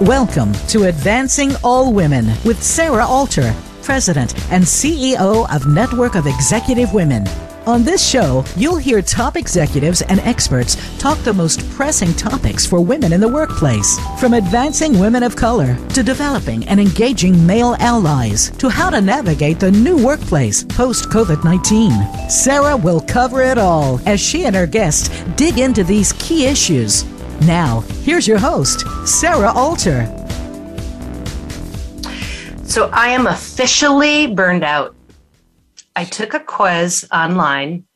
Welcome to Advancing All Women with Sarah Alter, President and CEO of Network of Executive Women. On this show, you'll hear top executives and experts talk the most pressing topics for women in the workplace, from advancing women of color to developing and engaging male allies to how to navigate the new workplace post-COVID-19. Sarah will cover it all as she and her guests dig into these key issues. Now, here's your host, Sarah Alter. So I am officially burned out. I took a quiz online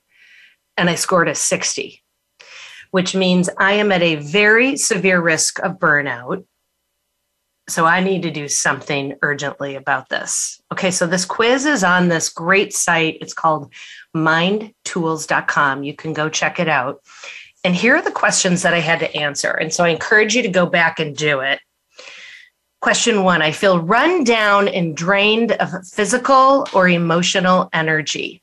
and I scored a 60, which means I am at a very severe risk of burnout. So I need to do something urgently about this. Okay, so this quiz is on this great site. It's called mindtools.com. You can go check it out. And here are the questions that I had to answer. And so I encourage you to go back and do it. Question one, I feel run down and drained of physical or emotional energy.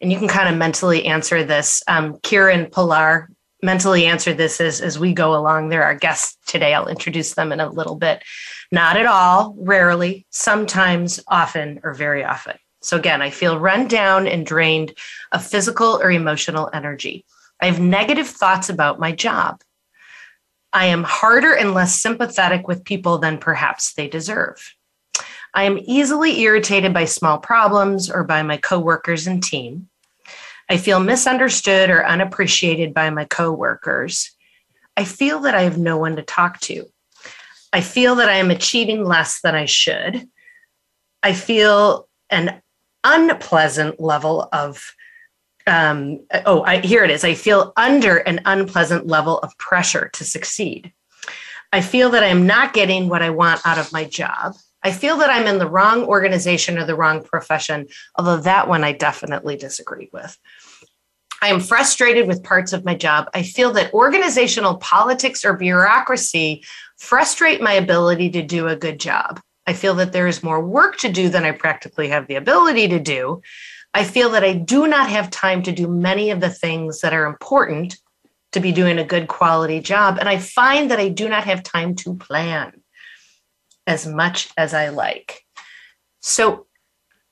And you can kind of mentally answer this. Kira and Pilar mentally answer this as we go along. They're our guests today. I'll introduce them in a little bit. Not at all, rarely, sometimes, often, or very often. So again, I feel run down and drained of physical or emotional energy. I have negative thoughts about my job. I am harder and less sympathetic with people than perhaps they deserve. I am easily irritated by small problems or by my coworkers and team. I feel misunderstood or unappreciated by my coworkers. I feel that I have no one to talk to. I feel that I am achieving less than I should. I feel an unpleasant level of here it is. I feel under an unpleasant level of pressure to succeed. I feel that I'm not getting what I want out of my job. I feel that I'm in the wrong organization or the wrong profession, although that one I definitely disagreed with. I am frustrated with parts of my job. I feel that organizational politics or bureaucracy frustrate my ability to do a good job. I feel that there is more work to do than I practically have the ability to do. I feel that I do not have time to do many of the things that are important to be doing a good quality job. And I find that I do not have time to plan as much as I like. So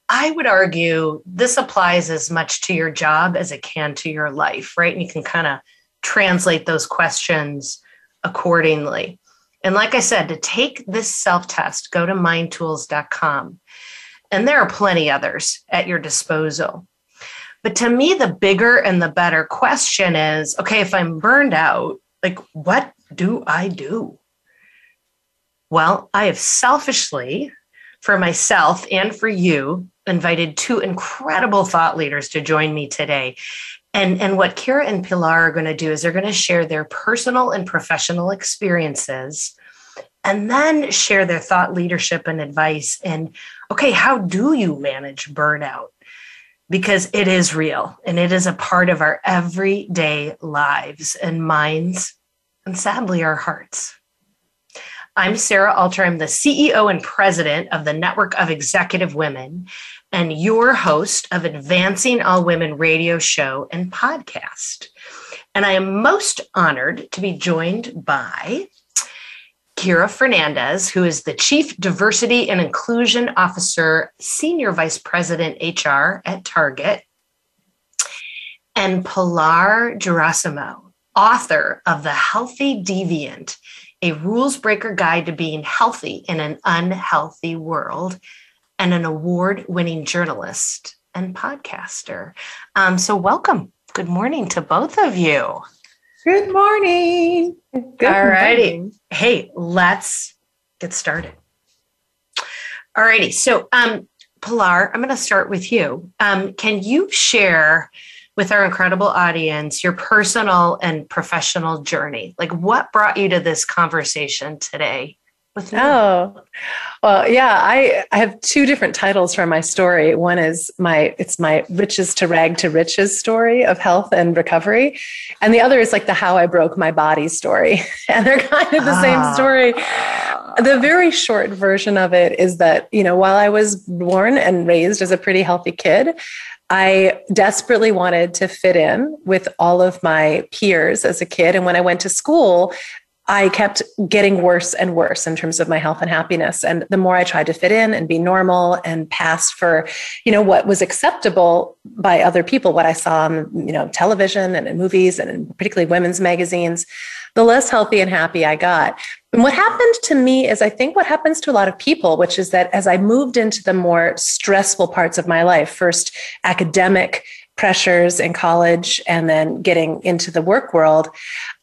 I would argue this applies as much to your job as it can to your life, right? And you can kind of translate those questions accordingly. And like I said, to take this self-test, go to mindtools.com. And there are plenty others at your disposal. But to me, the bigger and the better question is, okay, if I'm burned out, like, what do I do? Well, I have selfishly, for myself and for you, invited two incredible thought leaders to join me today. And what Kira and Pilar are going to do is they're going to share their personal and professional experiences and then share their thought leadership and advice. And okay, how do you manage burnout? Because it is real and it is a part of our everyday lives and minds and sadly our hearts. I'm Sarah Alter. I'm the CEO and president of the Network of Executive Women and your host of Advancing All Women radio show and podcast. And I am most honored to be joined by Kira Fernandez, who is the Chief Diversity and Inclusion Officer, Senior Vice President HR at Target, and Pilar Gerasimo, author of The Healthy Deviant, a rules breaker guide to being healthy in an unhealthy world, and an award-winning journalist and podcaster. So welcome. Good morning to both of you. Good morning. All righty. Hey, let's get started. All righty. So, Pilar, I'm going to start with you. Can you share with our incredible audience your personal and professional journey? Like, what brought you to this conversation today? Oh, well, yeah, I have two different titles for my story. One is my riches to rag to riches story of health and recovery. And the other is like the how I broke my body story. And they're kind of the same story. The very short version of it is that, you know, while I was born and raised as a pretty healthy kid, I desperately wanted to fit in with all of my peers as a kid. And when I went to school, I kept getting worse and worse in terms of my health and happiness. And the more I tried to fit in and be normal and pass for, you know, what was acceptable by other people, what I saw on, you know, television and in movies and in particularly women's magazines, the less healthy and happy I got. And what happened to me is I think what happens to a lot of people, which is that as I moved into the more stressful parts of my life, first academic pressures in college and then getting into the work world,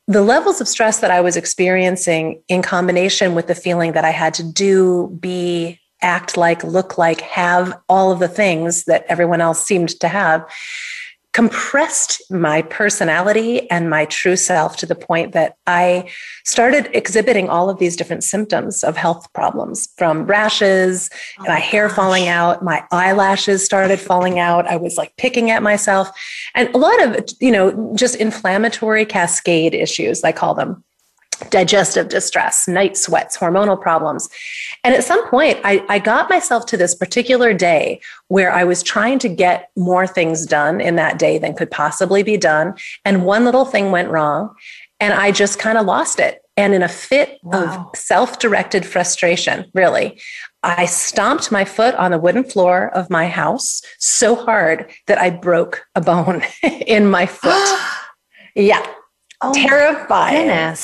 the levels of stress that I was experiencing in combination with the feeling that I had to do, be, act like, look like, have all of the things that everyone else seemed to have, compressed my personality and my true self to the point that I started exhibiting all of these different symptoms of health problems, from rashes, my hair falling out, my eyelashes started falling out. I was like picking at myself, and a lot of, you know, just inflammatory cascade issues, I call them. Digestive distress, night sweats, hormonal problems. And at some point, I got myself to this particular day where I was trying to get more things done in that day than could possibly be done. And one little thing went wrong, and I just kind of lost it. And in a fit of self-directed frustration, really, I stomped my foot on the wooden floor of my house so hard that I broke a bone in my foot. Yeah. Oh, terrifying.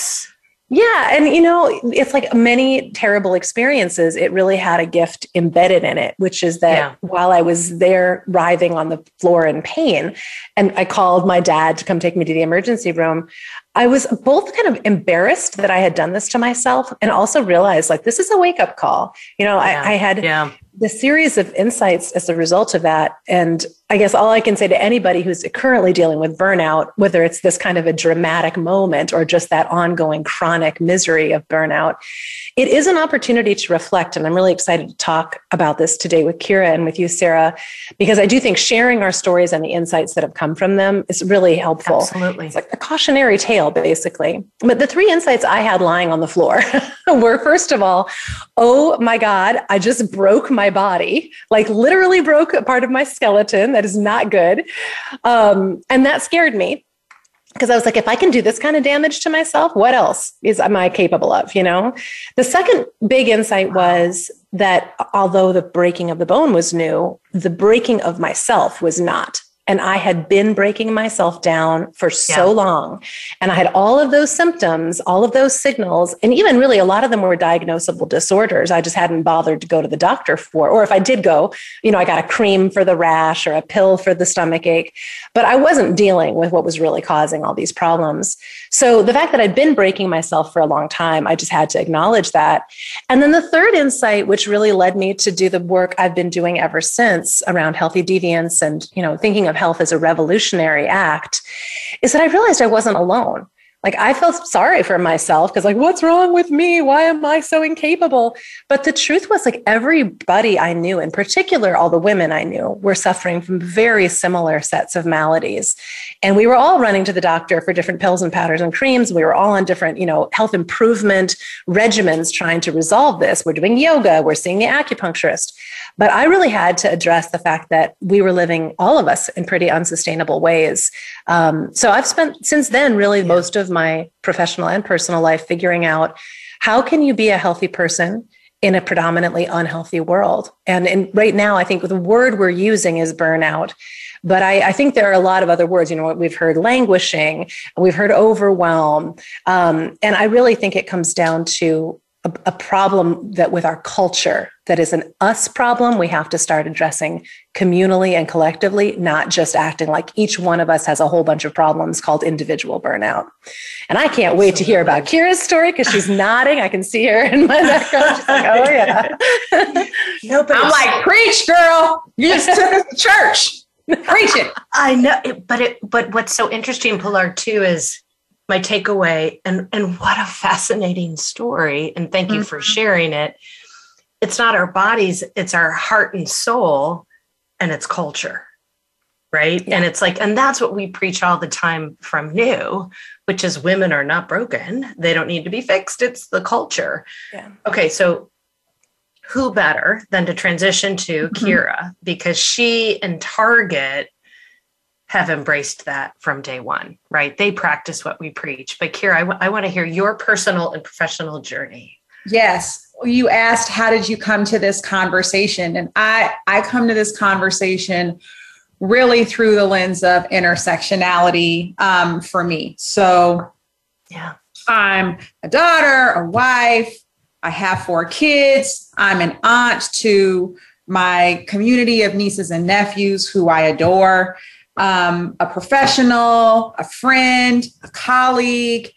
Yeah. And, you know, it's like many terrible experiences. It really had a gift embedded in it, which is that while I was there writhing on the floor in pain, and I called my dad to come take me to the emergency room, I was both kind of embarrassed that I had done this to myself and also realized, like, this is a wake-up call. You know, I had the series of insights as a result of that. And I guess all I can say to anybody who's currently dealing with burnout, whether it's this kind of a dramatic moment or just that ongoing chronic misery of burnout, it is an opportunity to reflect. And I'm really excited to talk about this today with Kira and with you, Sarah, because I do think sharing our stories and the insights that have come from them is really helpful. Absolutely. It's like a cautionary tale, basically. But the three insights I had lying on the floor were, first of all, oh my God, I just broke my body, like literally broke a part of my skeleton. That is not good. And that scared me because I was like, if I can do this kind of damage to myself, what else am I capable of? You know, the second big insight was that although the breaking of the bone was new, the breaking of myself was not. And I had been breaking myself down for so long. And I had all of those symptoms, all of those signals, and even really a lot of them were diagnosable disorders. I just hadn't bothered to go to the doctor for, or if I did go, you know, I got a cream for the rash or a pill for the stomach ache, but I wasn't dealing with what was really causing all these problems. So the fact that I'd been breaking myself for a long time, I just had to acknowledge that. And then the third insight, which really led me to do the work I've been doing ever since around healthy deviance and, you know, thinking of health as a revolutionary act, is that I realized I wasn't alone. Like, I felt sorry for myself because, like, what's wrong with me? Why am I so incapable? But the truth was, like, everybody I knew, in particular, all the women I knew, were suffering from very similar sets of maladies. And we were all running to the doctor for different pills and powders and creams. We were all on different, you know, health improvement regimens trying to resolve this. We're doing yoga. We're seeing the acupuncturist. But I really had to address the fact that we were living, all of us, in pretty unsustainable ways. So I've spent since then really most of my professional and personal life figuring out how can you be a healthy person in a predominantly unhealthy world. And right now, I think the word we're using is burnout. But I think there are a lot of other words. You know, we've heard languishing, we've heard overwhelm. And I really think it comes down to a problem that with our culture, that is an us problem, we have to start addressing communally and collectively, not just acting like each one of us has a whole bunch of problems called individual burnout. And I can't wait to hear about Kira's story because she's nodding. I can see her in my background. She's like, oh yeah. I'm like, preach, girl. You just took us to church. Preach it. I know, but what's so interesting, Pilar, too, is my takeaway, and what a fascinating story, and thank you for sharing it. It's not our bodies, it's our heart and soul, and it's culture, right? Yeah. And it's like, and that's what we preach all the time from New, which is women are not broken. They don't need to be fixed. It's the culture. Yeah. Okay, so who better than to transition to Kira, because she and Target have embraced that from day one, right? They practice what we preach. But Kira, I want to hear your personal and professional journey. Yes. You asked, how did you come to this conversation? And I come to this conversation really through the lens of intersectionality for me. So yeah, I'm a daughter, a wife, I have 4 kids. I'm an aunt to my community of nieces and nephews who I adore, a professional, a friend, a colleague,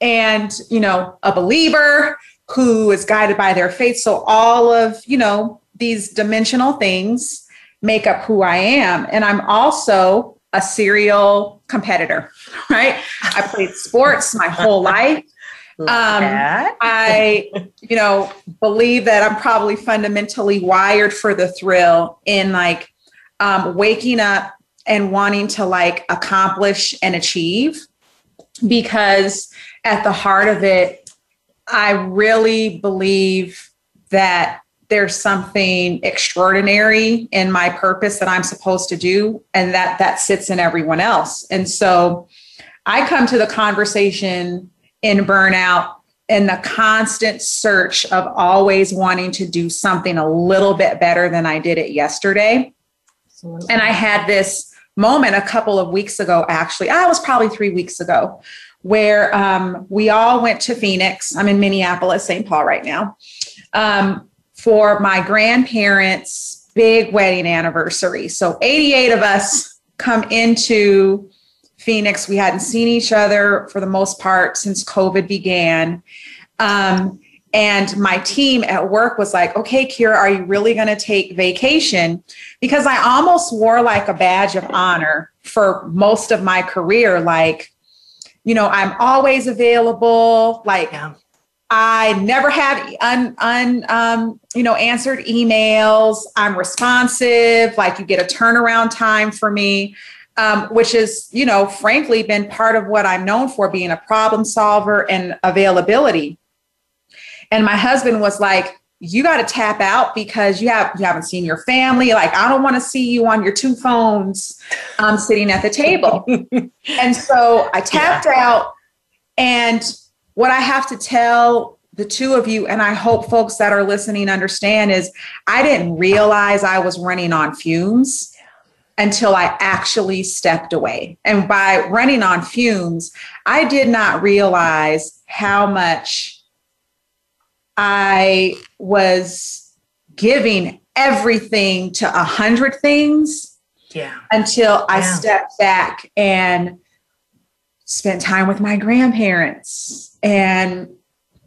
and, you know, a believer who is guided by their faith. So all of, you know, these dimensional things make up who I am. And I'm also a serial competitor, right? I played sports my whole life. I, you know, believe that I'm probably fundamentally wired for the thrill in like waking up and wanting to like accomplish and achieve, because at the heart of it, I really believe that there's something extraordinary in my purpose that I'm supposed to do, and that sits in everyone else. And so I come to the conversation in burnout and the constant search of always wanting to do something a little bit better than I did it yesterday. Absolutely. And I had this moment a couple of weeks ago, actually, I was probably 3 weeks ago, where we all went to Phoenix. I'm in Minneapolis, St. Paul right now, for my grandparents' big wedding anniversary. So 88 of us come into Phoenix. We hadn't seen each other for the most part since COVID began. And my team at work was like, okay, Kira, are you really going to take vacation? Because I almost wore like a badge of honor for most of my career. Like, you know, I'm always available. Like I never have answered emails. I'm responsive. Like you get a turnaround time for me. Which is, you know, frankly, been part of what I'm known for, being a problem solver and availability. And my husband was like, you got to tap out because you haven't seen your family. Like, I don't want to see you on your 2 phones sitting at the table. And so I tapped out. And what I have to tell the two of you, and I hope folks that are listening understand, is I didn't realize I was running on fumes until I actually stepped away. And by running on fumes, I did not realize how much I was giving everything to 100 things until I stepped back and spent time with my grandparents and,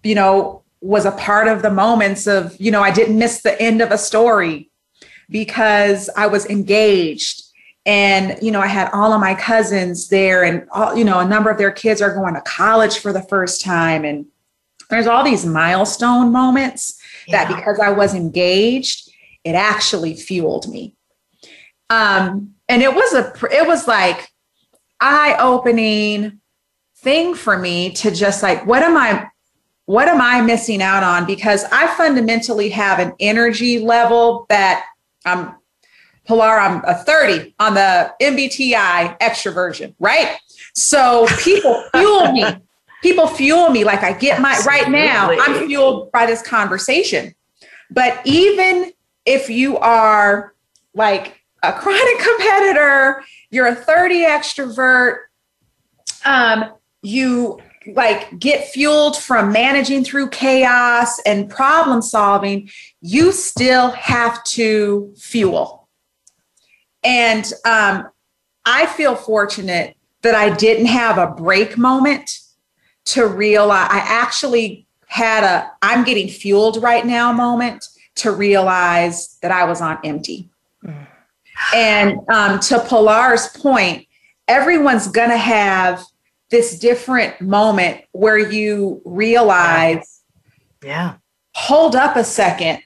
you know, was a part of the moments of, you know, I didn't miss the end of a story because I was engaged. And, you know, I had all of my cousins there and, all, you know, a number of their kids are going to college for the first time. And there's all these milestone moments that because I was engaged, it actually fueled me. And it was like eye-opening thing for me to just like, what am I missing out on? Because I fundamentally have an energy level that Pilar, I'm a 30 on the MBTI extroversion, right? So people fuel me. People fuel me. Like I get my, right now, I'm fueled by this conversation. But even if you are like a chronic competitor, you're a 30 extrovert, you like get fueled from managing through chaos and problem solving, you still have to fuel. And I feel fortunate that I didn't have a break moment to realize I actually had I'm getting fueled right now moment to realize that I was on empty. And to Pilar's point, everyone's going to have this different moment where you realize, hold up a second.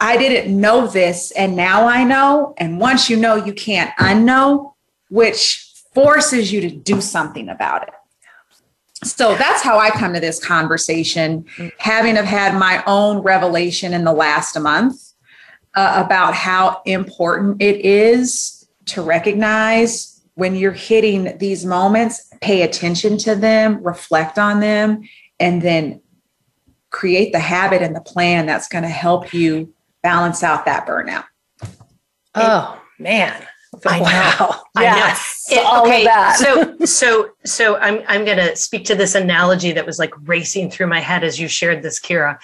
I didn't know this. And now I know. And once you know, you can't unknow, which forces you to do something about it. So that's how I come to this conversation, having have had my own revelation in the last month about how important it is to recognize when you're hitting these moments, pay attention to them, reflect on them, and then create the habit and the plan that's going to help you balance out that burnout. Oh, man. Wow. Yeah. Okay. So I'm going to speak to this analogy that was like racing through my head as you shared this, Kira.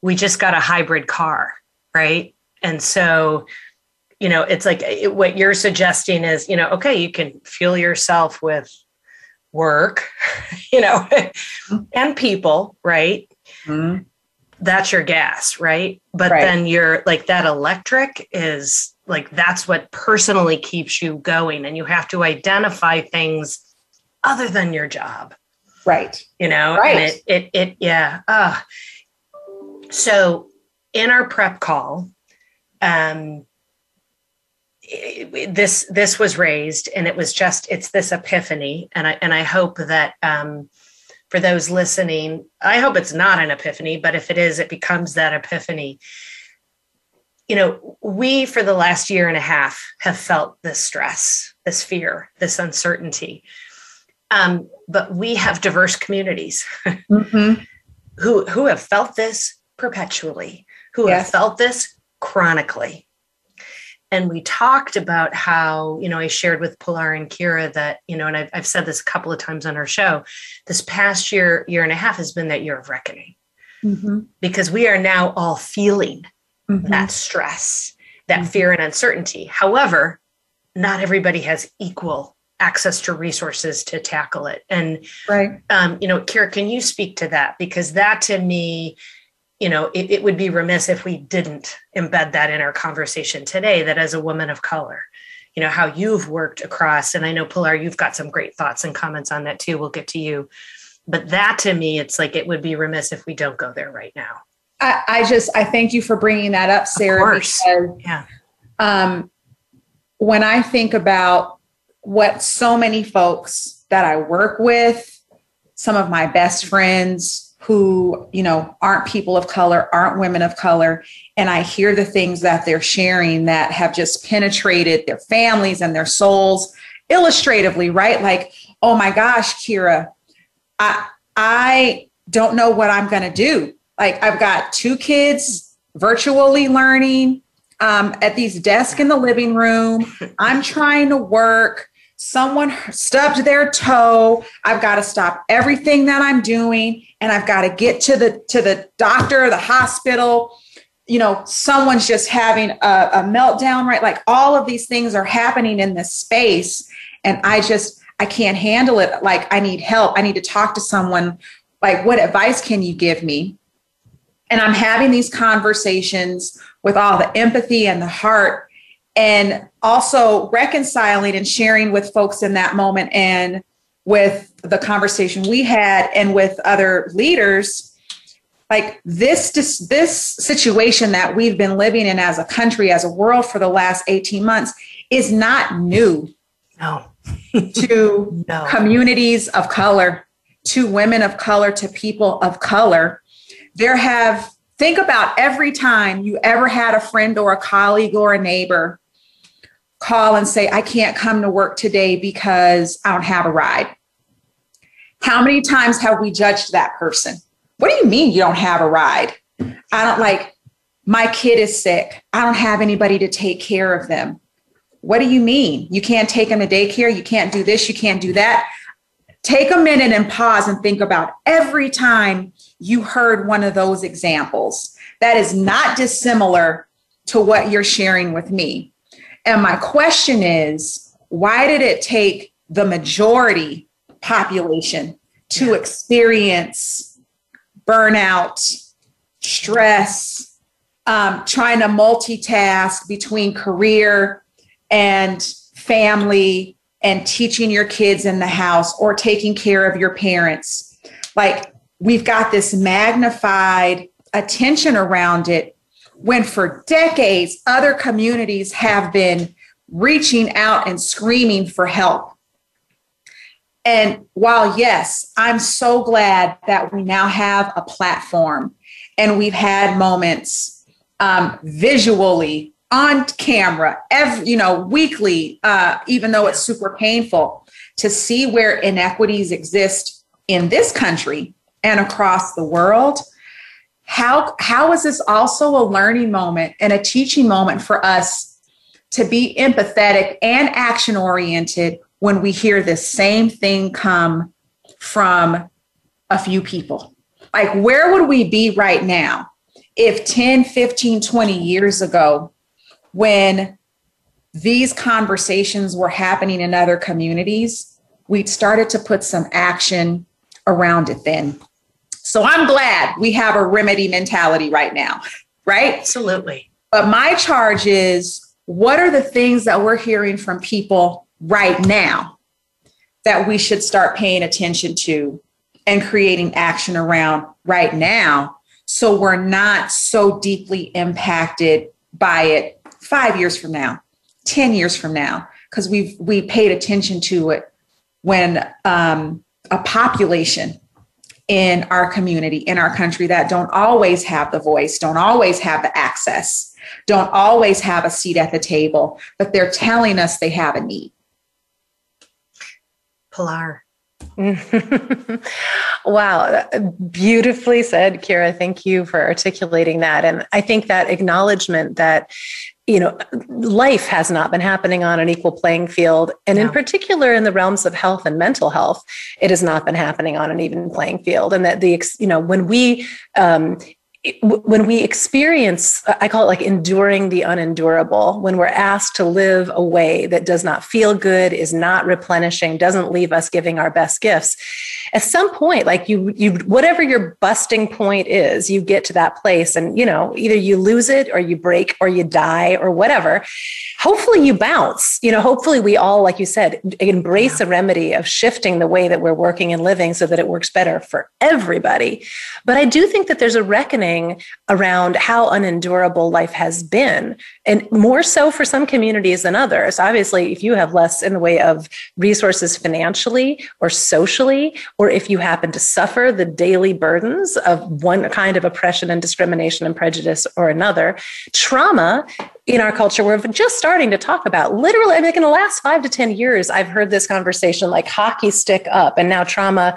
We just got a hybrid car, right? And so, you know, it's like what you're suggesting is, you know, okay, you can fuel yourself with work, you know, and people, right? Mm-hmm. That's your gas, right? But then you're like, that electric is like, that's what personally keeps you going. And you have to identify things other than your job. Right. You know, and it yeah. So in our prep call, this was raised, and it was just, it's this epiphany. And I hope that, for those listening, I hope it's not an epiphany, but if it is, it becomes that epiphany. You know, we, for the last year and a half, have felt this stress, this fear, this uncertainty. But we have diverse communities mm-hmm. who have felt this perpetually, who yes. have felt this chronically. And we talked about how, you know, I shared with Pilar and Kira that, you know, and I've said this a couple of times on our show, this past year and a half has been that year of reckoning, mm-hmm. because we are now all feeling mm-hmm. that stress, that mm-hmm. fear and uncertainty. However, not everybody has equal access to resources to tackle it. And, you know, Kira, can you speak to that? Because that, to me, you know, it would be remiss if we didn't embed that in our conversation today, that as a woman of color, you know, how you've worked across, and I know, Pilar, you've got some great thoughts and comments on that too. We'll get to you. But that, to me, it's like, it would be remiss if we don't go there right now. I thank you for bringing that up, Sarah. Of course. Because, when I think about what so many folks that I work with, some of my best friends, who, you know, aren't people of color, aren't women of color. And I hear the things that they're sharing that have just penetrated their families and their souls illustratively, right? Like, oh my gosh, Kira, I don't know what I'm going to do. Like, I've got two kids virtually learning at these desks in the living room. I'm trying to work. Someone stubbed their toe. I've got to stop everything that I'm doing, and I've got to get to the doctor, the hospital. You know, someone's just having a meltdown, right? Like, all of these things are happening in this space, and I can't handle it. Like, I need help. I need to talk to someone. Like, what advice can you give me? And I'm having these conversations with all the empathy and the heart, and also reconciling and sharing with folks in that moment, and with the conversation we had and with other leaders, like this situation that we've been living in as a country, as a world for the last 18 months is not new to communities of color, to women of color, to people of color. Think about every time you ever had a friend or a colleague or a neighbor call and say, I can't come to work today because I don't have a ride. How many times have we judged that person? What do you mean you don't have a ride? My kid is sick. I don't have anybody to take care of them. What do you mean? You can't take them to daycare. You can't do this. You can't do that. Take a minute and pause and think about every time you heard one of those examples. That is not dissimilar to what you're sharing with me. And my question is, why did it take the majority population to experience burnout, stress, trying to multitask between career and family and teaching your kids in the house or taking care of your parents? Like, we've got this magnified attention around it, when for decades, other communities have been reaching out and screaming for help. And while, yes, I'm so glad that we now have a platform, and we've had moments visually on camera, weekly, even though it's super painful, to see where inequities exist in this country and across the world. How is this also a learning moment and a teaching moment for us to be empathetic and action-oriented when we hear this same thing come from a few people? Like, where would we be right now if 10, 15, 20 years ago, when these conversations were happening in other communities, we'd started to put some action around it then? So I'm glad we have a remedy mentality right now, right? Absolutely. But my charge is, what are the things that we're hearing from people right now that we should start paying attention to and creating action around right now, so we're not so deeply impacted by it 5 years from now, 10 years from now, because we paid attention to it when a population in our community, in our country, that don't always have the voice, don't always have the access, don't always have a seat at the table, but they're telling us they have a need. Pilar. Wow. Beautifully said, Kira. Thank you for articulating that. And I think that acknowledgement that, life has not been happening on an equal playing field. And in particular, in the realms of health and mental health, it has not been happening on an even playing field. And that when we experience, I call it like enduring the unendurable, when we're asked to live a way that does not feel good, is not replenishing, doesn't leave us giving our best gifts, at some point, like you, whatever your busting point is, you get to that place and, either you lose it or you break or you die or whatever. Hopefully you bounce, hopefully we all, like you said, embrace a remedy of shifting the way that we're working and living so that it works better for everybody. But I do think that there's a reckoning around how unendurable life has been, and more so for some communities than others. Obviously, if you have less in the way of resources financially or socially, or if you happen to suffer the daily burdens of one kind of oppression and discrimination and prejudice or another, trauma in our culture, we're just starting to talk about. Literally, in the last 5 to 10 years, I've heard this conversation like hockey stick up, and now trauma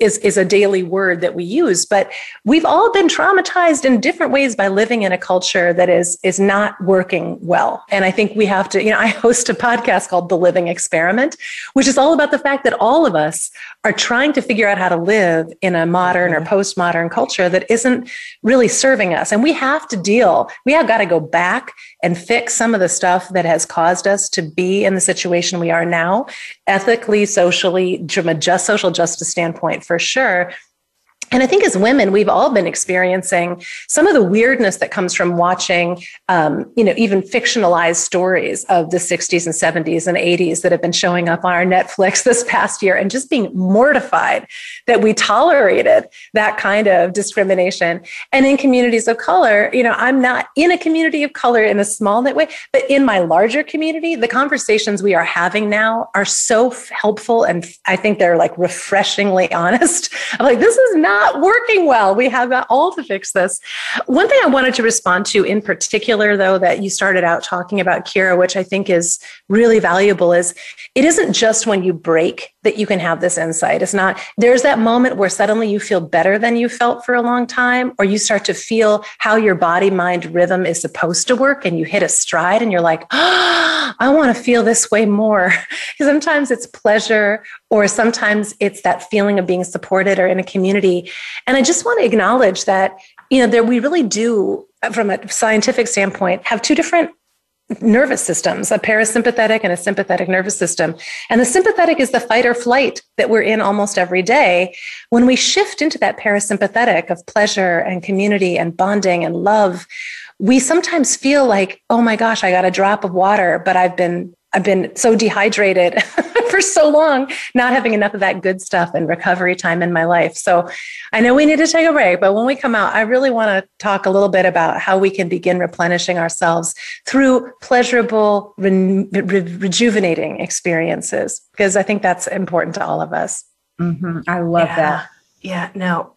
is a daily word that we use. But we've all been traumatized in different ways by living in a culture that is not working well. And I think we have to, I host a podcast called The Living Experiment, which is all about the fact that all of us are trying to figure out how to live in a modern or postmodern culture that isn't really serving us. And we have to deal, we have got to go back and fix some of the stuff that has caused us to be in the situation we are now, ethically, socially, from a social justice standpoint, for sure. And I think as women, we've all been experiencing some of the weirdness that comes from watching, even fictionalized stories of the 60s and 70s and 80s that have been showing up on our Netflix this past year, and just being mortified that we tolerated that kind of discrimination. And in communities of color, I'm not in a community of color in a small knit way, but in my larger community, the conversations we are having now are so helpful. And I think they're like refreshingly honest. I'm like, this is not working well. We have got all to fix this. One thing I wanted to respond to in particular, though, that you started out talking about, Kira, which I think is really valuable, is it isn't just when you break that you can have this insight. It's not, there's that moment where suddenly you feel better than you felt for a long time, or you start to feel how your body mind rhythm is supposed to work, and you hit a stride and you're like, oh, I want to feel this way more. Sometimes it's pleasure, or sometimes it's that feeling of being supported or in a community. And I just want to acknowledge that, that we really do, from a scientific standpoint, have two different nervous systems, a parasympathetic and a sympathetic nervous system. And the sympathetic is the fight or flight that we're in almost every day. When we shift into that parasympathetic of pleasure and community and bonding and love, we sometimes feel like, oh my gosh, I got a drop of water, but I've been so dehydrated for so long, not having enough of that good stuff and recovery time in my life. So I know we need to take a break, but when we come out, I really want to talk a little bit about how we can begin replenishing ourselves through pleasurable, rejuvenating experiences, because I think that's important to all of us. Mm-hmm. I love that. Yeah, no.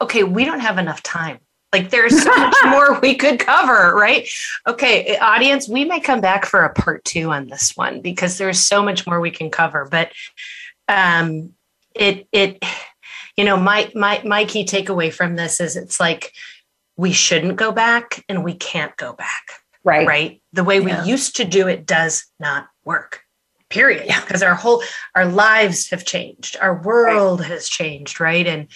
Okay, we don't have enough time. Like there's so much more we could cover, right? Okay, audience, we may come back for a part two on this one because there's so much more we can cover. But my key takeaway from this is it's like we shouldn't go back and we can't go back. Right. Right. The way we used to do it does not work. Period. Because our lives have changed. Our world has changed. Right. And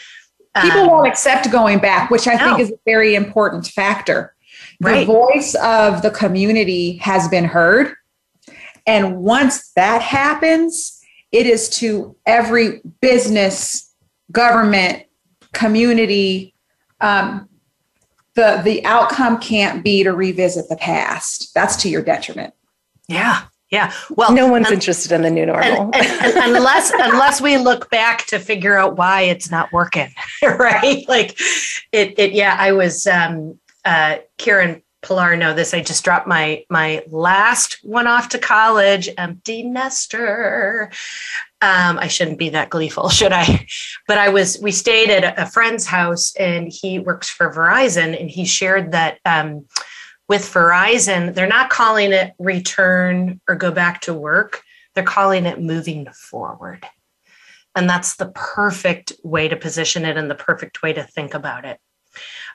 people won't accept going back, which I think is a very important factor. The voice of the community has been heard. And once that happens, it is to every business, government, community. The outcome can't be to revisit the past. That's to your detriment. Yeah. Well, no one's interested in the new normal. And unless we look back to figure out why it's not working, right? Like I was, Kira and Pilar know this. I just dropped my last one off to college, empty nester. I shouldn't be that gleeful, should I? But we stayed at a friend's house and he works for Verizon and he shared that, with Verizon, they're not calling it return or go back to work. They're calling it moving forward. And that's the perfect way to position it and the perfect way to think about it.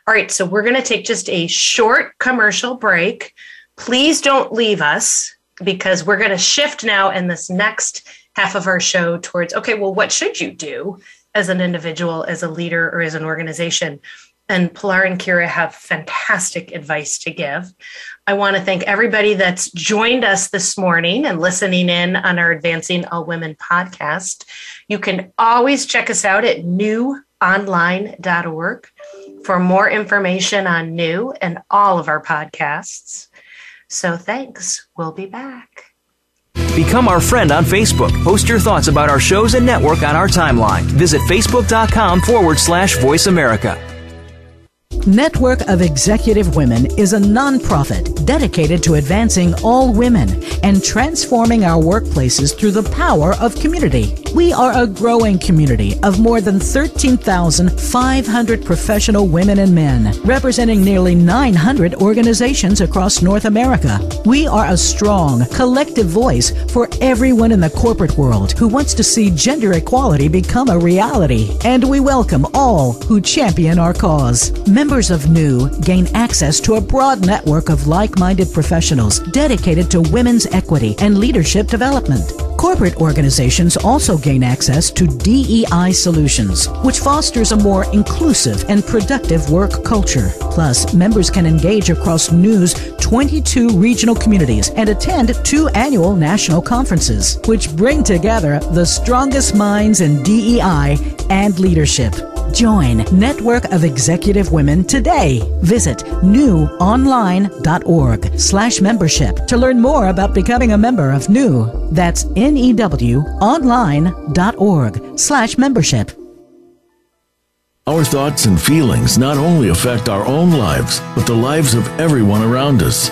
All right. So we're going to take just a short commercial break. Please don't leave us because we're going to shift now in this next half of our show towards, okay, well, what should you do as an individual, as a leader, or as an organization? And Pilar and Kira have fantastic advice to give. I want to thank everybody that's joined us this morning and listening in on our Advancing All Women podcast. You can always check us out at newonline.org for more information on New and all of our podcasts. So thanks. We'll be back. Become our friend on Facebook. Post your thoughts about our shows and network on our timeline. Visit facebook.com/Voice America. Network of Executive Women is a nonprofit dedicated to advancing all women and transforming our workplaces through the power of community. We are a growing community of more than 13,500 professional women and men, representing nearly 900 organizations across North America. We are a strong, collective voice for everyone in the corporate world who wants to see gender equality become a reality, and we welcome all who champion our cause. Members of NEW gain access to a broad network of like-minded professionals dedicated to women's equity and leadership development. Corporate organizations also gain access to DEI solutions, which fosters a more inclusive and productive work culture. Plus, members can engage across NEW's 22 regional communities and attend 2 annual national conferences, which bring together the strongest minds in DEI and leadership. Join Network of Executive Women today. Visit newonline.org/membership to learn more about becoming a member of NEW. That's newonline.org/membership. Our thoughts and feelings not only affect our own lives, but the lives of everyone around us.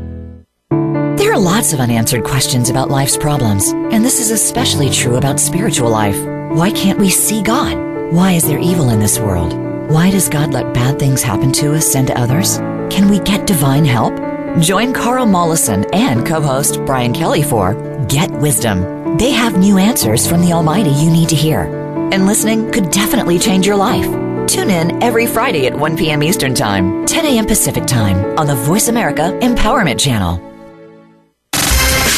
There are lots of unanswered questions about life's problems, and this is especially true about spiritual life. Why can't we see God? Why is there evil in this world? Why does God let bad things happen to us and to others? Can we get divine help? Join Carl Mollison and co-host Brian Kelly for Get Wisdom. They have new answers from the Almighty you need to hear, and listening could definitely change your life. Tune in every Friday at 1 p.m. Eastern Time, 10 a.m. Pacific Time on the Voice America Empowerment Channel.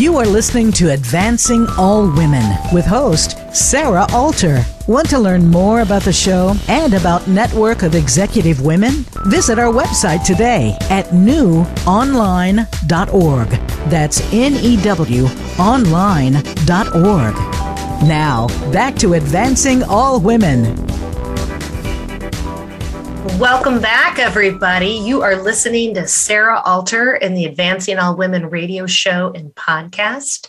You are listening to Advancing All Women with host Sarah Alter. Want to learn more about the show and about Network of Executive Women? Visit our website today at newonline.org. That's newonline.org. Now, back to Advancing All Women. Welcome back, everybody. You are listening to Sarah Alter in the Advancing All Women radio show and podcast.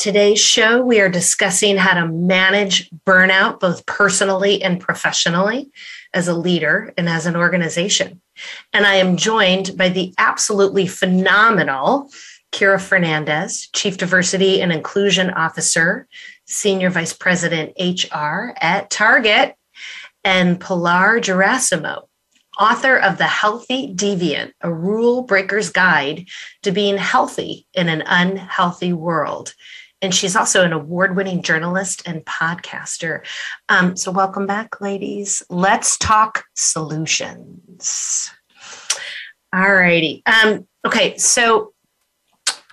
Today's show, we are discussing how to manage burnout, both personally and professionally, as a leader and as an organization. And I am joined by the absolutely phenomenal Kira Fernandez, Chief Diversity and Inclusion Officer, Senior Vice President, HR at Target, and Pilar Gerasimo, author of The Healthy Deviant, a rule breaker's guide to being healthy in an unhealthy world. And she's also an award-winning journalist and podcaster. So welcome back, ladies. Let's talk solutions. All righty. Okay, so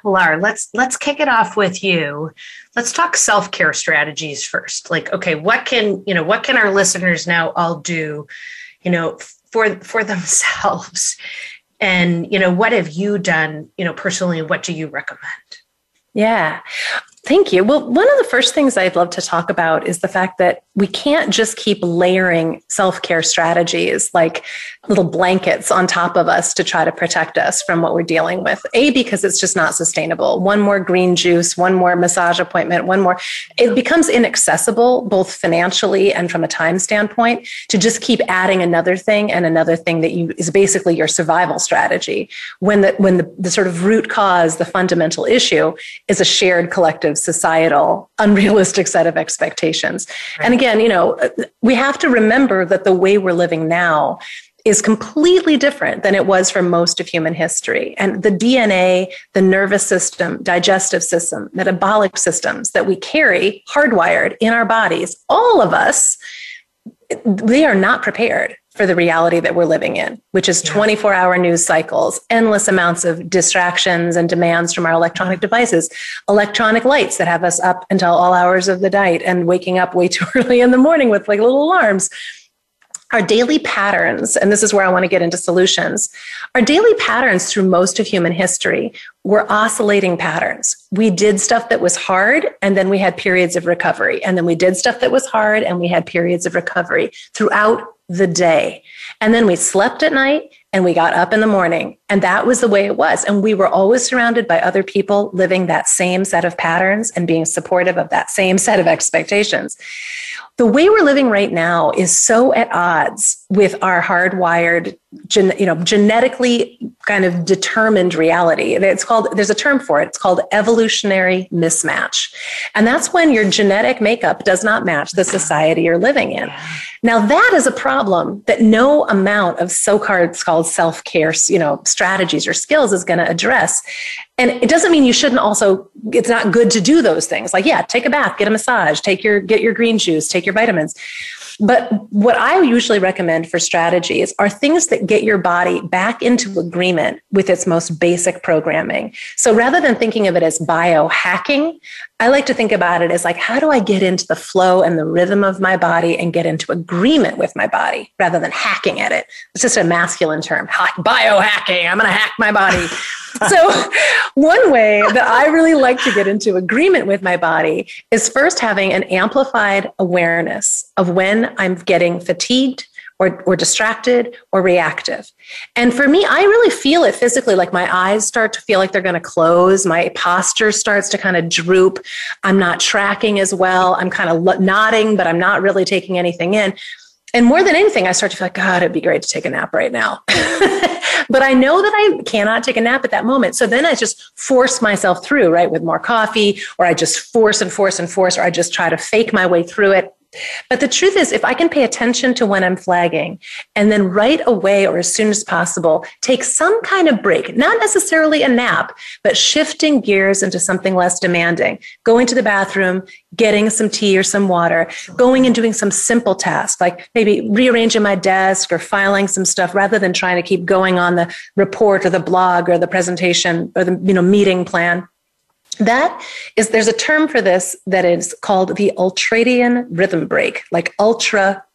Pilar, let's kick it off with you. Let's talk self-care strategies first. Like, okay, what can our listeners now all do, for themselves? And, what have you done, personally, and what do you recommend? Yeah. Thank you. Well, one of the first things I'd love to talk about is the fact that we can't just keep layering self-care strategies like little blankets on top of us to try to protect us from what we're dealing with. A, because it's just not sustainable. One more green juice, one more massage appointment, it becomes inaccessible both financially and from a time standpoint to just keep adding another thing and another thing that is basically your survival strategy when the sort of root cause, the fundamental issue is a shared collective societal, unrealistic set of expectations. Right. And again, we have to remember that the way we're living now is completely different than it was for most of human history. And the DNA, the nervous system, digestive system, metabolic systems that we carry hardwired in our bodies, all of us, they are not prepared for the reality that we're living in, which is 24-hour news cycles, endless amounts of distractions and demands from our electronic devices, electronic lights that have us up until all hours of the night and waking up way too early in the morning with like little alarms. Our daily patterns, and this is where I want to get into solutions, our daily patterns through most of human history were oscillating patterns. We did stuff that was hard, and then we had periods of recovery. And then we did stuff that was hard, and we had periods of recovery throughout the day. And then we slept at night and we got up in the morning. And that was the way it was. And we were always surrounded by other people living that same set of patterns and being supportive of that same set of expectations. The way we're living right now is so at odds with our hardwired, genetically kind of determined reality. There's a term for it. It's called evolutionary mismatch. And that's when your genetic makeup does not match the society you're living in. Now, that is a problem that no amount of so-called self-care, strategies or skills is going to address. And it doesn't mean you shouldn't also, it's not good to do those things. Like, take a bath, get a massage, get your green juice, take your vitamins. But what I usually recommend for strategies are things that get your body back into agreement with its most basic programming. So rather than thinking of it as biohacking, I like to think about it as like, how do I get into the flow and the rhythm of my body and get into agreement with my body rather than hacking at it? It's just a masculine term, biohacking. I'm going to hack my body. So one way that I really like to get into agreement with my body is first having an amplified awareness of when I'm getting fatigued or distracted or reactive. And for me, I really feel it physically, like my eyes start to feel like they're going to close. My posture starts to kind of droop. I'm not tracking as well. I'm kind of nodding, but I'm not really taking anything in. And more than anything, I start to feel like, God, it'd be great to take a nap right now. But I know that I cannot take a nap at that moment. So then I just force myself through, right, with more coffee, or I just force, or I just try to fake my way through it. But the truth is, if I can pay attention to when I'm flagging and then right away or as soon as possible, take some kind of break, not necessarily a nap, but shifting gears into something less demanding, going to the bathroom, getting some tea or some water, going and doing some simple tasks, like maybe rearranging my desk or filing some stuff rather than trying to keep going on the report or the blog or the presentation or the meeting plan. That is, there's a term for this that is called the ultradian rhythm break, like ultradian.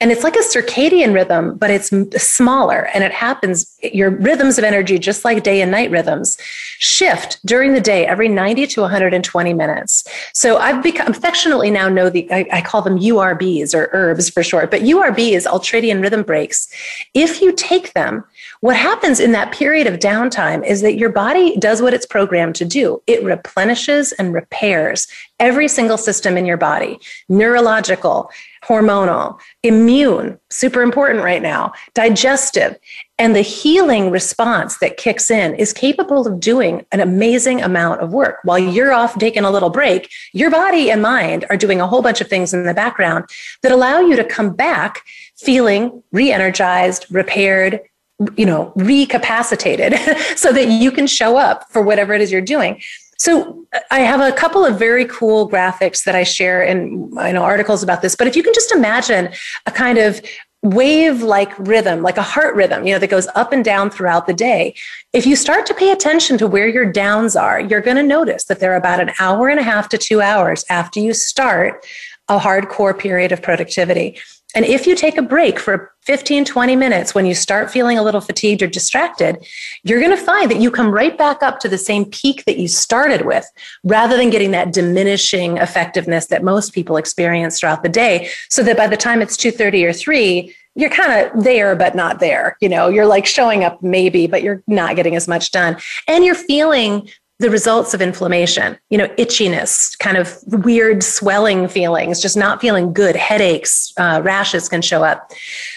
And it's like a circadian rhythm, but it's smaller, and it happens, your rhythms of energy, just like day and night rhythms, shift during the day every 90 to 120 minutes. So I've become affectionately now know I call them URBs, or herbs for short, but URB is ultradian rhythm breaks. If you take them, what happens in that period of downtime is that your body does what it's programmed to do. It replenishes and repairs every single system in your body, neurological, hormonal, immune, super important right now, digestive. And the healing response that kicks in is capable of doing an amazing amount of work. While you're off taking a little break, your body and mind are doing a whole bunch of things in the background that allow you to come back feeling re-energized, repaired, recapacitated, so that you can show up for whatever it is you're doing. So I have a couple of very cool graphics that I share in articles about this, but if you can just imagine a kind of wave-like rhythm, like a heart rhythm, that goes up and down throughout the day. If you start to pay attention to where your downs are, you're going to notice that they're about an hour and a half to 2 hours after you start a hardcore period of productivity. And if you take a break for 15, 20 minutes, when you start feeling a little fatigued or distracted, you're going to find that you come right back up to the same peak that you started with, rather than getting that diminishing effectiveness that most people experience throughout the day. So that by the time it's 2:30 or 3, you're kind of there, but not there. You're like showing up maybe, but you're not getting as much done. And you're feeling the results of inflammation, itchiness, kind of weird swelling feelings, just not feeling good, headaches, rashes can show up.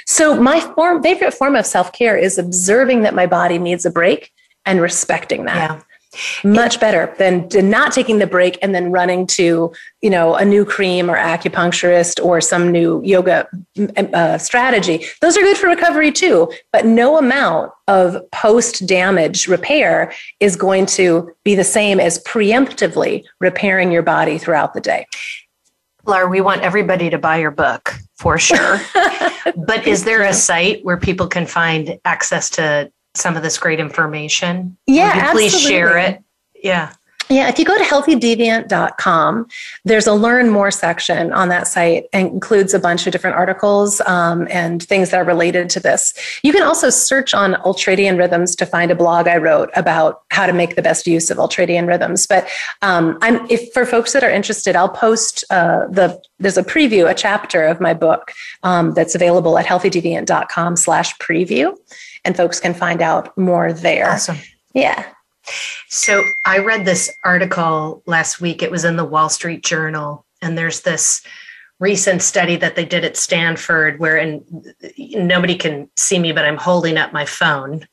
So my favorite form of self-care is observing that my body needs a break and respecting that. Yeah. Much better than not taking the break and then running to, a new cream or acupuncturist or some new yoga strategy. Those are good for recovery too, but no amount of post-damage repair is going to be the same as preemptively repairing your body throughout the day. Pilar, we want everybody to buy your book for sure. But is there a site where people can find access to some of this great information? Yeah, absolutely. Please share it. Yeah. Yeah, if you go to healthydeviant.com, there's a learn more section on that site and includes a bunch of different articles and things that are related to this. You can also search on ultradian rhythms to find a blog I wrote about how to make the best use of ultradian rhythms. But if for folks that are interested, I'll post there's a preview, a chapter of my book that's available at healthydeviant.com/preview, and folks can find out more there. Awesome. Yeah. So I read this article last week. It was in the Wall Street Journal. And there's this recent study that they did at Stanford where, and nobody can see me, but I'm holding up my phone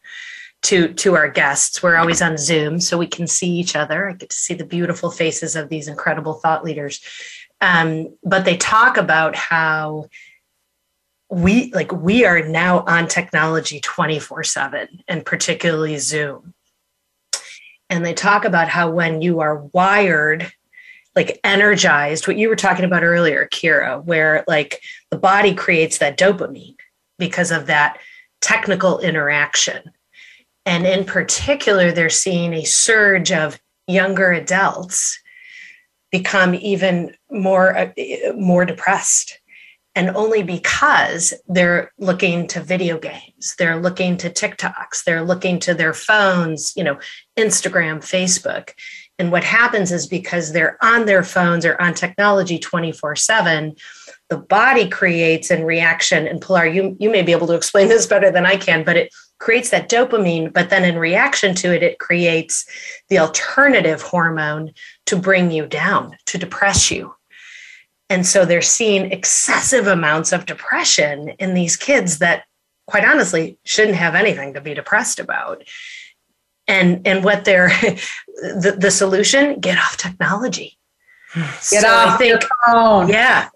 to our guests. We're always on Zoom, so we can see each other. I get to see the beautiful faces of these incredible thought leaders. But they talk about how we are now on technology 24/7, and particularly Zoom. And they talk about how when you are wired, like energized, what you were talking about earlier, Kira, where like the body creates that dopamine because of that technical interaction. And in particular, they're seeing a surge of younger adults become even more depressed. And only because they're looking to video games, they're looking to TikToks, they're looking to their phones, Instagram, Facebook. And what happens is because they're on their phones or on technology 24/7, the body creates in reaction. And Pilar, you may be able to explain this better than I can, but it creates that dopamine. But then in reaction to it, it creates the alternative hormone to bring you down, to depress you. And so they're seeing excessive amounts of depression in these kids that, quite honestly, shouldn't have anything to be depressed about. And what they're, the solution, get off technology. Get off your phone. Yeah.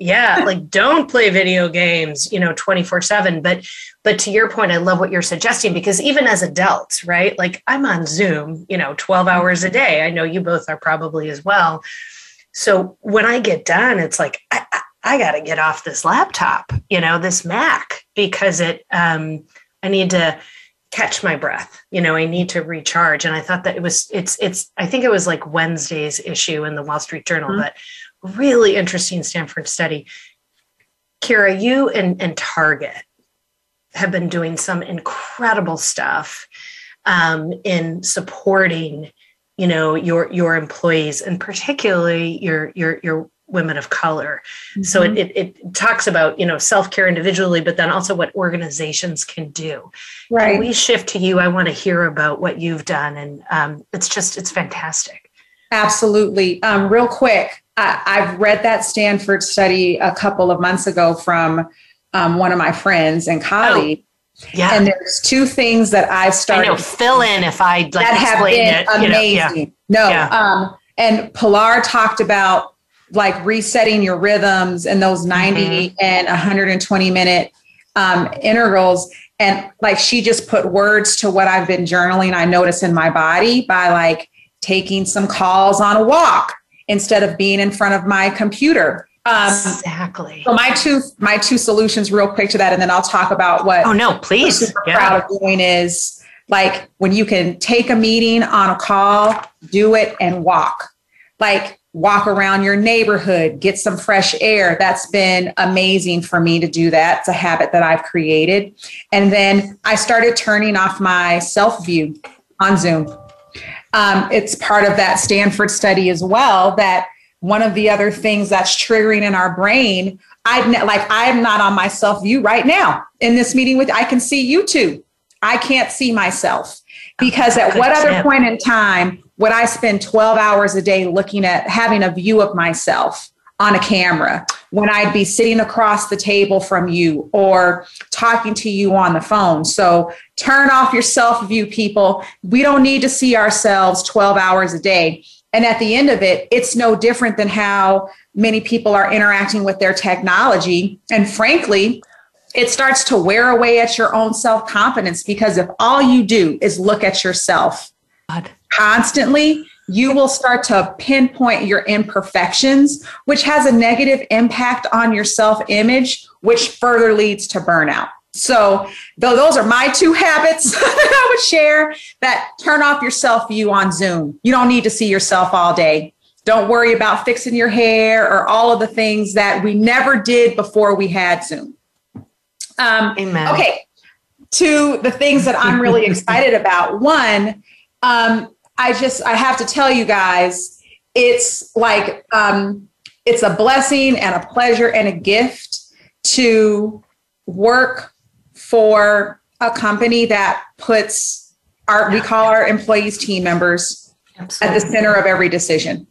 Don't play video games, 24/7. But to your point, I love what you're suggesting, because even as adults, right? Like I'm on Zoom, 12 hours a day. I know you both are probably as well. So when I get done, it's like, I got to get off this laptop, this Mac, because I need to catch my breath. You know, I need to recharge. And I thought that I think it was like Wednesday's issue in the Wall Street Journal, mm-hmm. but really interesting Stanford study. Kira, you and Target have been doing some incredible stuff in supporting, you know, your employees and particularly your women of color. Mm-hmm. So it talks about, you know, self-care individually, but then also what organizations can do. Right. Can we shift to you? I want to hear about what you've done. And it's fantastic. Absolutely. Real quick, I've read that Stanford study a couple of months ago from one of my friends and colleagues. Oh. Yeah. And there's two things that I've started. I know, fill in if I'd like to explain it. That have been amazing. You know, yeah. No. Yeah. And Pilar talked about like resetting your rhythms and those 90 mm-hmm. and 120 minute intervals. And like, she just put words to what I've been journaling. I notice in my body by like taking some calls on a walk instead of being in front of my computer. Exactly. So my two solutions real quick to that. And then I'll talk about what I'm super proud of doing is like when you can take a meeting on a call, do it and walk. Like walk around your neighborhood, get some fresh air. That's been amazing for me to do that. It's a habit that I've created. And then I started turning off my self-view on Zoom. It's part of that Stanford study as well, that one of the other things that's triggering in our brain, I'm not on my self-view right now in this meeting with, I can see you too. I can't see myself because at what other point in time would I spend 12 hours a day looking at having a view of myself on a camera when I'd be sitting across the table from you or talking to you on the phone. So turn off your self-view, people. We don't need to see ourselves 12 hours a day. And at the end of it, it's no different than how many people are interacting with their technology. And frankly, it starts to wear away at your own self-confidence because if all you do is look at yourself constantly, you will start to pinpoint your imperfections, which has a negative impact on your self-image, which further leads to burnout. So those are my two habits that I would share that turn off your self-view on Zoom. You don't need to see yourself all day. Don't worry about fixing your hair or all of the things that we never did before we had Zoom. Amen. Okay. To the things that I'm really excited about. One, I have to tell you guys, it's like, it's a blessing and a pleasure and a gift to work for a company that puts we call our employees team members Absolutely. At the center of every decision.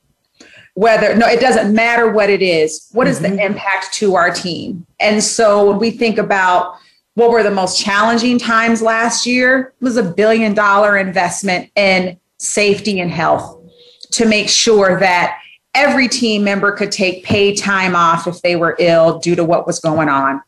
It doesn't matter what it is. What mm-hmm. is the impact to our team? And so when we think about what were the most challenging times last year, it was $1 billion investment in safety and health to make sure that every team member could take paid time off if they were ill due to what was going on.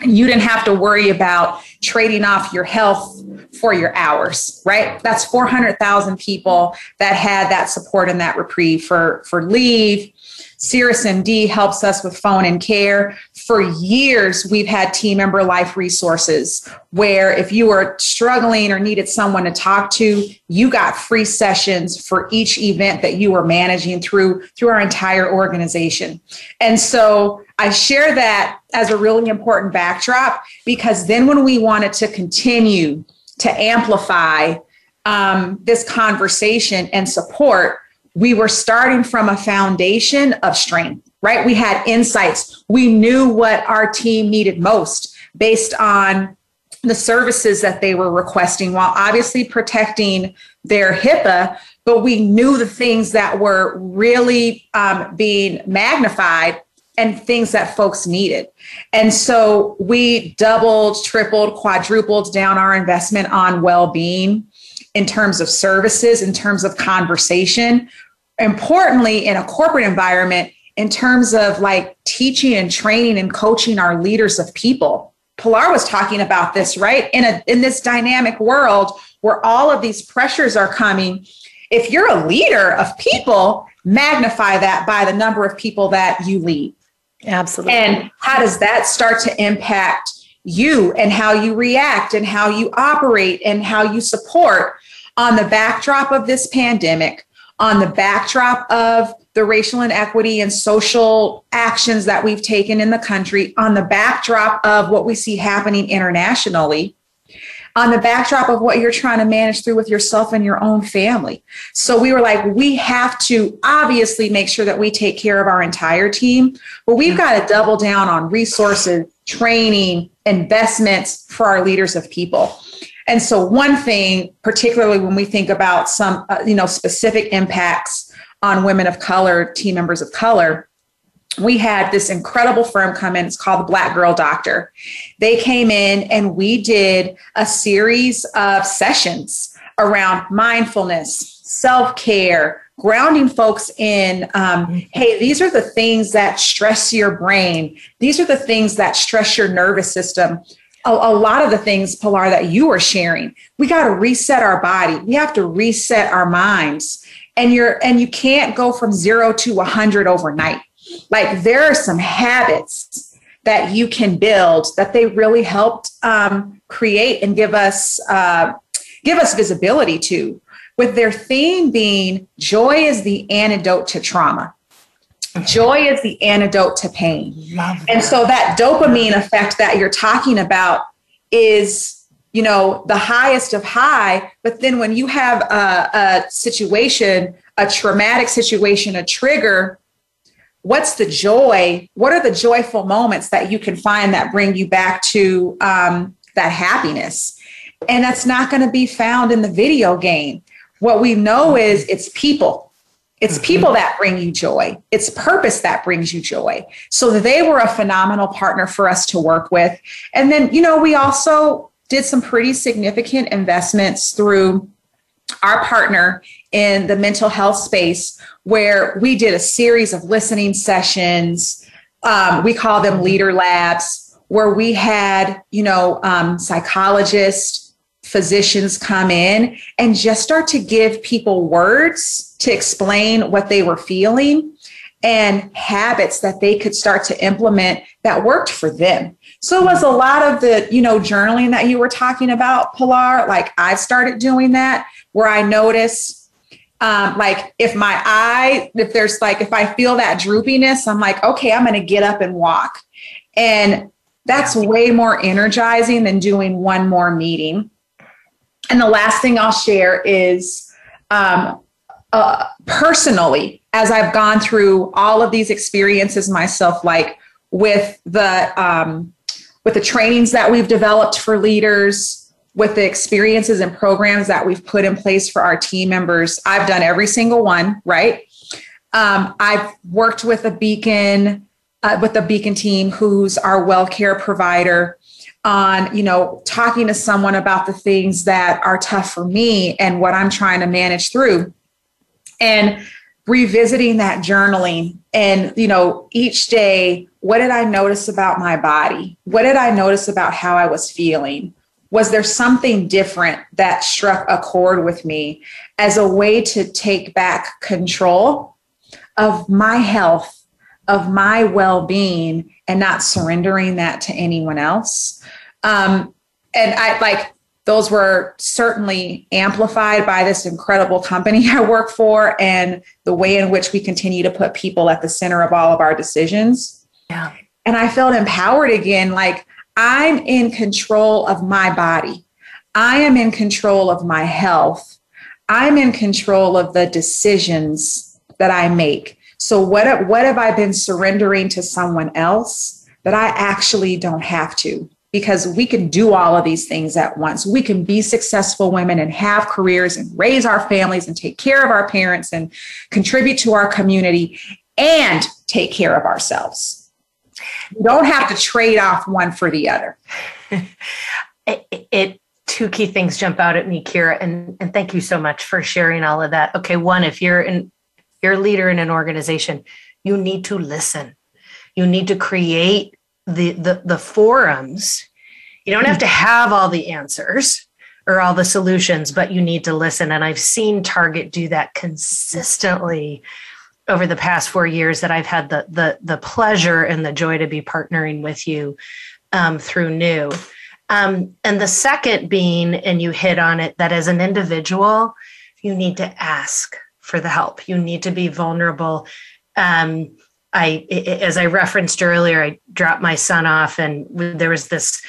You didn't have to worry about trading off your health for your hours, right? That's 400,000 people that had that support and that reprieve for leave. Cirrus MD helps us with phone and care. For years, we've had team member life resources where if you were struggling or needed someone to talk to, you got free sessions for each event that you were managing through our entire organization. And so I share that as a really important backdrop because then when we wanted to continue to amplify this conversation and support, we were starting from a foundation of strength, right? We had insights. We knew what our team needed most based on the services that they were requesting while obviously protecting their HIPAA, but we knew the things that were really being magnified and things that folks needed. And so we doubled, tripled, quadrupled down our investment on well-being in terms of services, in terms of conversation, importantly in a corporate environment, in terms of like teaching and training and coaching our leaders of people. Pilar was talking about this, right? In this dynamic world where all of these pressures are coming, if you're a leader of people, magnify that by the number of people that you lead. Absolutely. And how does that start to impact you and how you react and how you operate and how you support on the backdrop of this pandemic, on the backdrop of the racial inequity and social actions that we've taken in the country, on the backdrop of what we see happening internationally, on the backdrop of what you're trying to manage through with yourself and your own family. So we were like, we have to obviously make sure that we take care of our entire team, but we've got to double down on resources, training, investments for our leaders of people. And so one thing, particularly when we think about some, specific impacts on women of color, team members of color, we had this incredible firm come in. It's called the Black Girl Doctor. They came in and we did a series of sessions around mindfulness, self-care, grounding folks in, hey, these are the things that stress your brain. These are the things that stress your nervous system. A lot of the things, Pilar, that you were sharing, we got to reset our body. We have to reset our minds. And you can't go from 0 to 100 overnight. Like, there are some habits that you can build that they really helped create and give us visibility to, with their theme being joy is the antidote to trauma. Joy is the antidote to pain. And so that dopamine effect that you're talking about is, the highest of high. But then when you have a situation, a traumatic situation, a trigger, what's the joy? What are the joyful moments that you can find that bring you back to that happiness? And that's not going to be found in the video game. What we know is it's people. It's people that bring you joy. It's purpose that brings you joy. So they were a phenomenal partner for us to work with. And then, we also did some pretty significant investments through our partner in the mental health space, where we did a series of listening sessions. We call them leader labs, where we had, psychologists, physicians come in and just start to give people words to explain what they were feeling and habits that they could start to implement that worked for them. So it was a lot of the, journaling that you were talking about, Pilar. Like, I've started doing that, where I notice, if I feel that droopiness, I'm like, okay, I'm going to get up and walk. And that's way more energizing than doing one more meeting. And the last thing I'll share is personally, as I've gone through all of these experiences myself, like with the trainings that we've developed for leaders, with the experiences and programs that we've put in place for our team members, I've done every single one, right? I've worked with the Beacon team, who's our well care provider, on, talking to someone about the things that are tough for me and what I'm trying to manage through, and revisiting that journaling. And, each day, what did I notice about my body? What did I notice about how I was feeling? Was there something different that struck a chord with me, as a way to take back control of my health, of my well-being, and not surrendering that to anyone else? Those were certainly amplified by this incredible company I work for and the way in which we continue to put people at the center of all of our decisions. Yeah. And I felt empowered again, like, I'm in control of my body. I am in control of my health. I'm in control of the decisions that I make. So what have I been surrendering to someone else that I actually don't have to? Because we can do all of these things at once. We can be successful women and have careers and raise our families and take care of our parents and contribute to our community and take care of ourselves. You don't have to trade off one for the other. Two key things jump out at me, Kira, and thank you so much for sharing all of that. Okay, one, if you're in... your leader in an organization, you need to listen. You need to create the forums. You don't have to have all the answers or all the solutions, but you need to listen. And I've seen Target do that consistently over the past 4 years that I've had the pleasure and the joy to be partnering with you. through new. And the second being, and you hit on it, that as an individual, you need to ask for the help. You need to be vulnerable. As I referenced earlier, I dropped my son off and there was this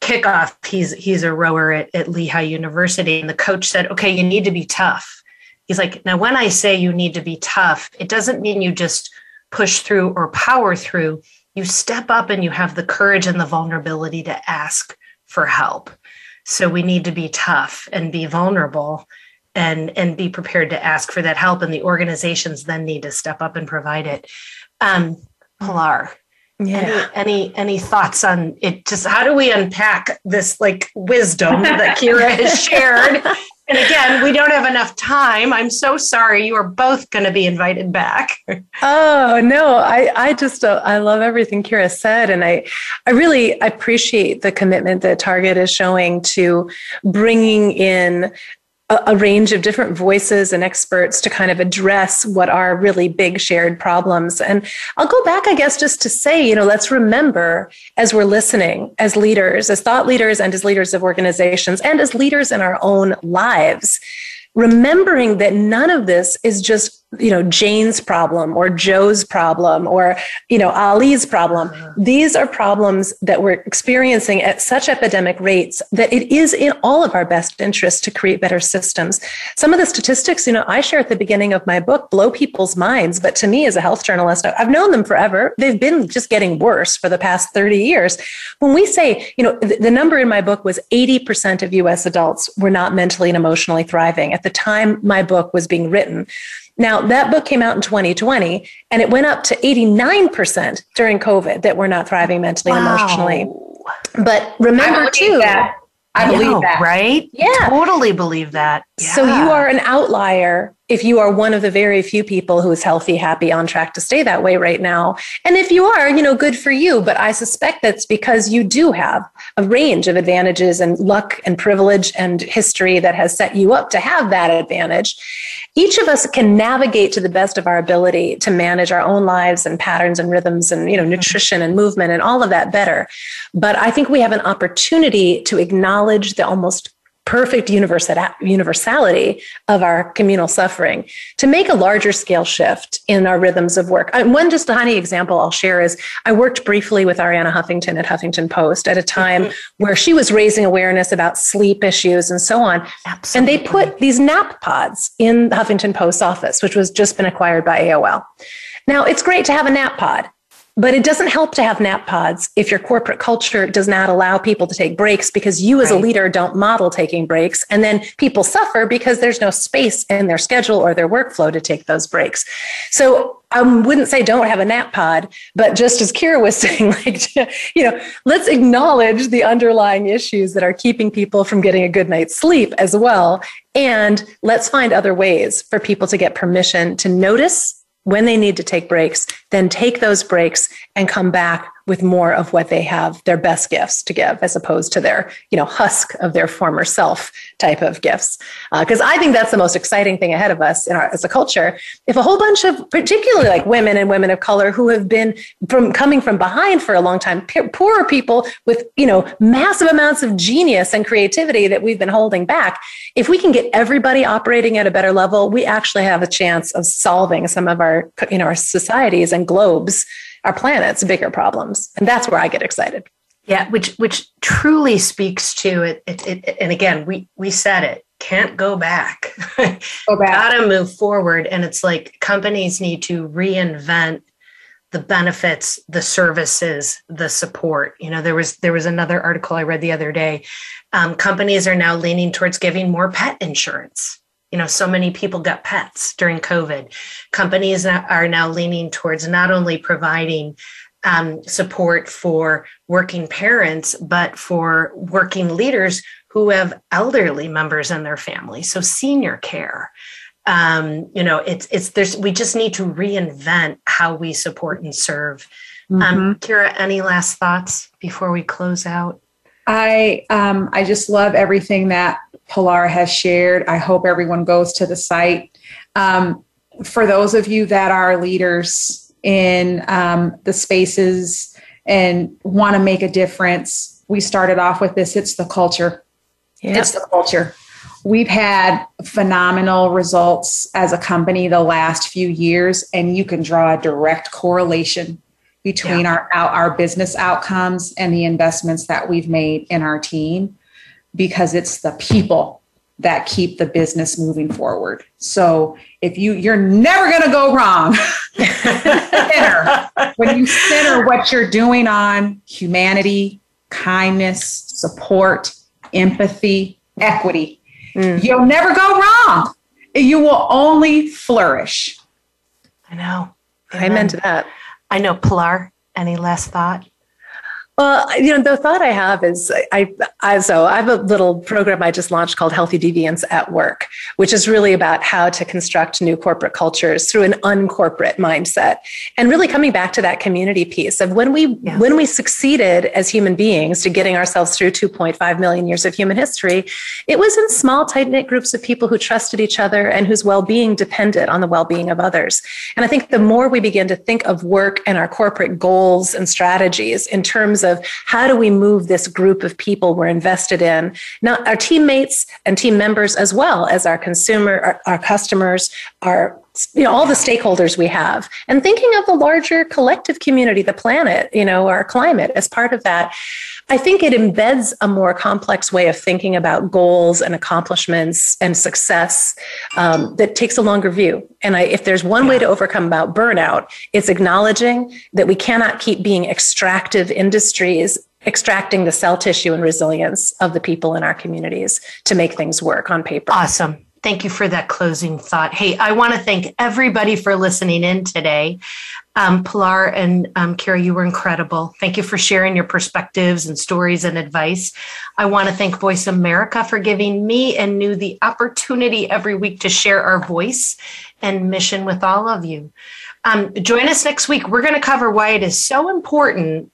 kickoff. He's a rower at Lehigh University. And the coach said, okay, you need to be tough. He's like, now, when I say you need to be tough, it doesn't mean you just push through or power through. You step up and you have the courage and the vulnerability to ask for help. So we need to be tough and be vulnerable and be prepared to ask for that help. And the organizations then need to step up and provide it. Pilar, yeah. Any thoughts on it? Just how do we unpack this like wisdom that Kira has shared? And again, we don't have enough time. I'm so sorry. You are both going to be invited back. Oh, no. I love everything Kira said. And I really appreciate the commitment that Target is showing to bringing in a range of different voices and experts to kind of address what are really big shared problems. And I'll go back, I guess, just to say, let's remember as we're listening, as leaders, as thought leaders, and as leaders of organizations, and as leaders in our own lives, remembering that none of this is just, Jane's problem or Joe's problem or, Ali's problem. These are problems that we're experiencing at such epidemic rates that it is in all of our best interest to create better systems. Some of the statistics, I share at the beginning of my book blow people's minds. But to me as a health journalist, I've known them forever. They've been just getting worse for the past 30 years. When we say, the number in my book was 80% of US adults were not mentally and emotionally thriving at the time my book was being written. Now, that book came out in 2020, and it went up to 89% during COVID that we're not thriving mentally and emotionally. But remember, too, that. I believe that. Right? Yeah. Totally believe that. Yeah. So you are an outlier if you are one of the very few people who is healthy, happy, on track to stay that way right now. And if you are, good for you. But I suspect that's because you do have a range of advantages and luck and privilege and history that has set you up to have that advantage. Each of us can navigate to the best of our ability to manage our own lives and patterns and rhythms and, nutrition and movement and all of that better. But I think we have an opportunity to acknowledge the almost perfect universality of our communal suffering to make a larger scale shift in our rhythms of work. One just tiny example I'll share is I worked briefly with Arianna Huffington at Huffington Post at a time where she was raising awareness about sleep issues and so on. Absolutely. And they put these nap pods in the Huffington Post office, which was just been acquired by AOL. Now, it's great to have a nap pod. But it doesn't help to have nap pods if your corporate culture does not allow people to take breaks because you as a leader don't model taking breaks. And then people suffer because there's no space in their schedule or their workflow to take those breaks. So I wouldn't say don't have a nap pod, but just as Kira was saying, let's acknowledge the underlying issues that are keeping people from getting a good night's sleep as well. And let's find other ways for people to get permission to notice when they need to take breaks, then take those breaks and come back with more of what they have their best gifts to give, as opposed to their, husk of their former self type of gifts. Because I think that's the most exciting thing ahead of us as a culture. If a whole bunch of, particularly like women and women of color who have been coming from behind for a long time, poorer people with, massive amounts of genius and creativity that we've been holding back. If we can get everybody operating at a better level, we actually have a chance of solving some of our, our societies and globes, our planet's bigger problems. And that's where I get excited. Yeah, which truly speaks to it. And again, we said it, can't go back. Gotta move forward. And it's like companies need to reinvent the benefits, the services, the support. There was another article I read the other day. Companies are now leaning towards giving more pet insurance. So many people got pets during COVID. Companies are now leaning towards not only providing support for working parents, but for working leaders who have elderly members in their family. So senior care. We just need to reinvent how we support and serve. Kira, any last thoughts before we close out? I just love everything that Pilar has shared. I hope everyone goes to the site. For those of you that are leaders in the spaces and want to make a difference. We started off with this. It's the culture. Yep. It's the culture. We've had phenomenal results as a company the last few years, and you can draw a direct correlation between our business outcomes and the investments that we've made in our team, because it's the people that keep the business moving forward. So if you're never going to go wrong when you center what you're doing on humanity, kindness, support, empathy, equity, you'll never go wrong. You will only flourish. I know. Amen to that. I know. Pilar, any last thought? Well, the thought I have is I have a little program I just launched called Healthy Deviance at Work, which is really about how to construct new corporate cultures through an uncorporate mindset, and really coming back to that community piece of when we succeeded as human beings to getting ourselves through 2.5 million years of human history, it was in small, tight-knit groups of people who trusted each other and whose well-being depended on the well-being of others. And I think the more we begin to think of work and our corporate goals and strategies in terms of how do we move this group of people we're invested in, not our teammates and team members, as well as our consumer, our customers, our all the stakeholders we have, and thinking of the larger collective community, the planet, our climate as part of that. I think it embeds a more complex way of thinking about goals and accomplishments and success that takes a longer view. And if there's one way to overcome about burnout, it's acknowledging that we cannot keep being extractive industries, extracting the cell tissue and resilience of the people in our communities to make things work on paper. Awesome. Thank you for that closing thought. Hey, I want to thank everybody for listening in today. Pilar and Kira, you were incredible. Thank you for sharing your perspectives and stories and advice. I want to thank Voice America for giving me and New the opportunity every week to share our voice and mission with all of you. Join us next week. We're going to cover why it is so important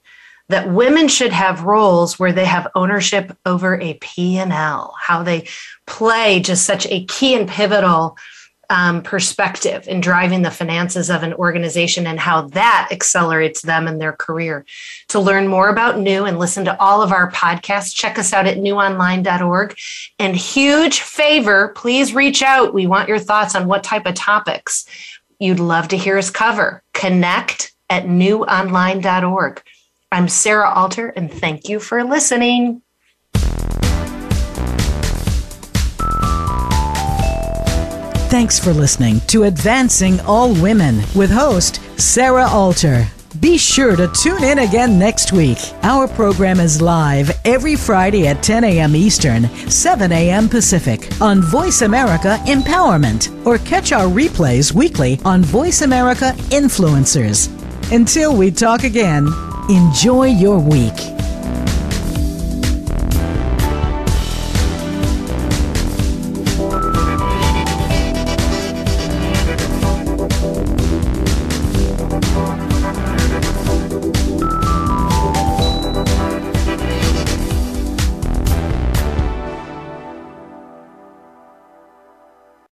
that women should have roles where they have ownership over a P&L, how they play just such a key and pivotal perspective in driving the finances of an organization, and how that accelerates them in their career. To learn more about New and listen to all of our podcasts, check us out at newonline.org. And huge favor, please reach out. We want your thoughts on what type of topics you'd love to hear us cover. Connect at newonline.org. I'm Sarah Alter, and thank you for listening. Thanks for listening to Advancing All Women with host Sarah Alter. Be sure to tune in again next week. Our program is live every Friday at 10 a.m. Eastern, 7 a.m. Pacific on Voice America Empowerment, or catch our replays weekly on Voice America Influencers. Until we talk again, enjoy your week.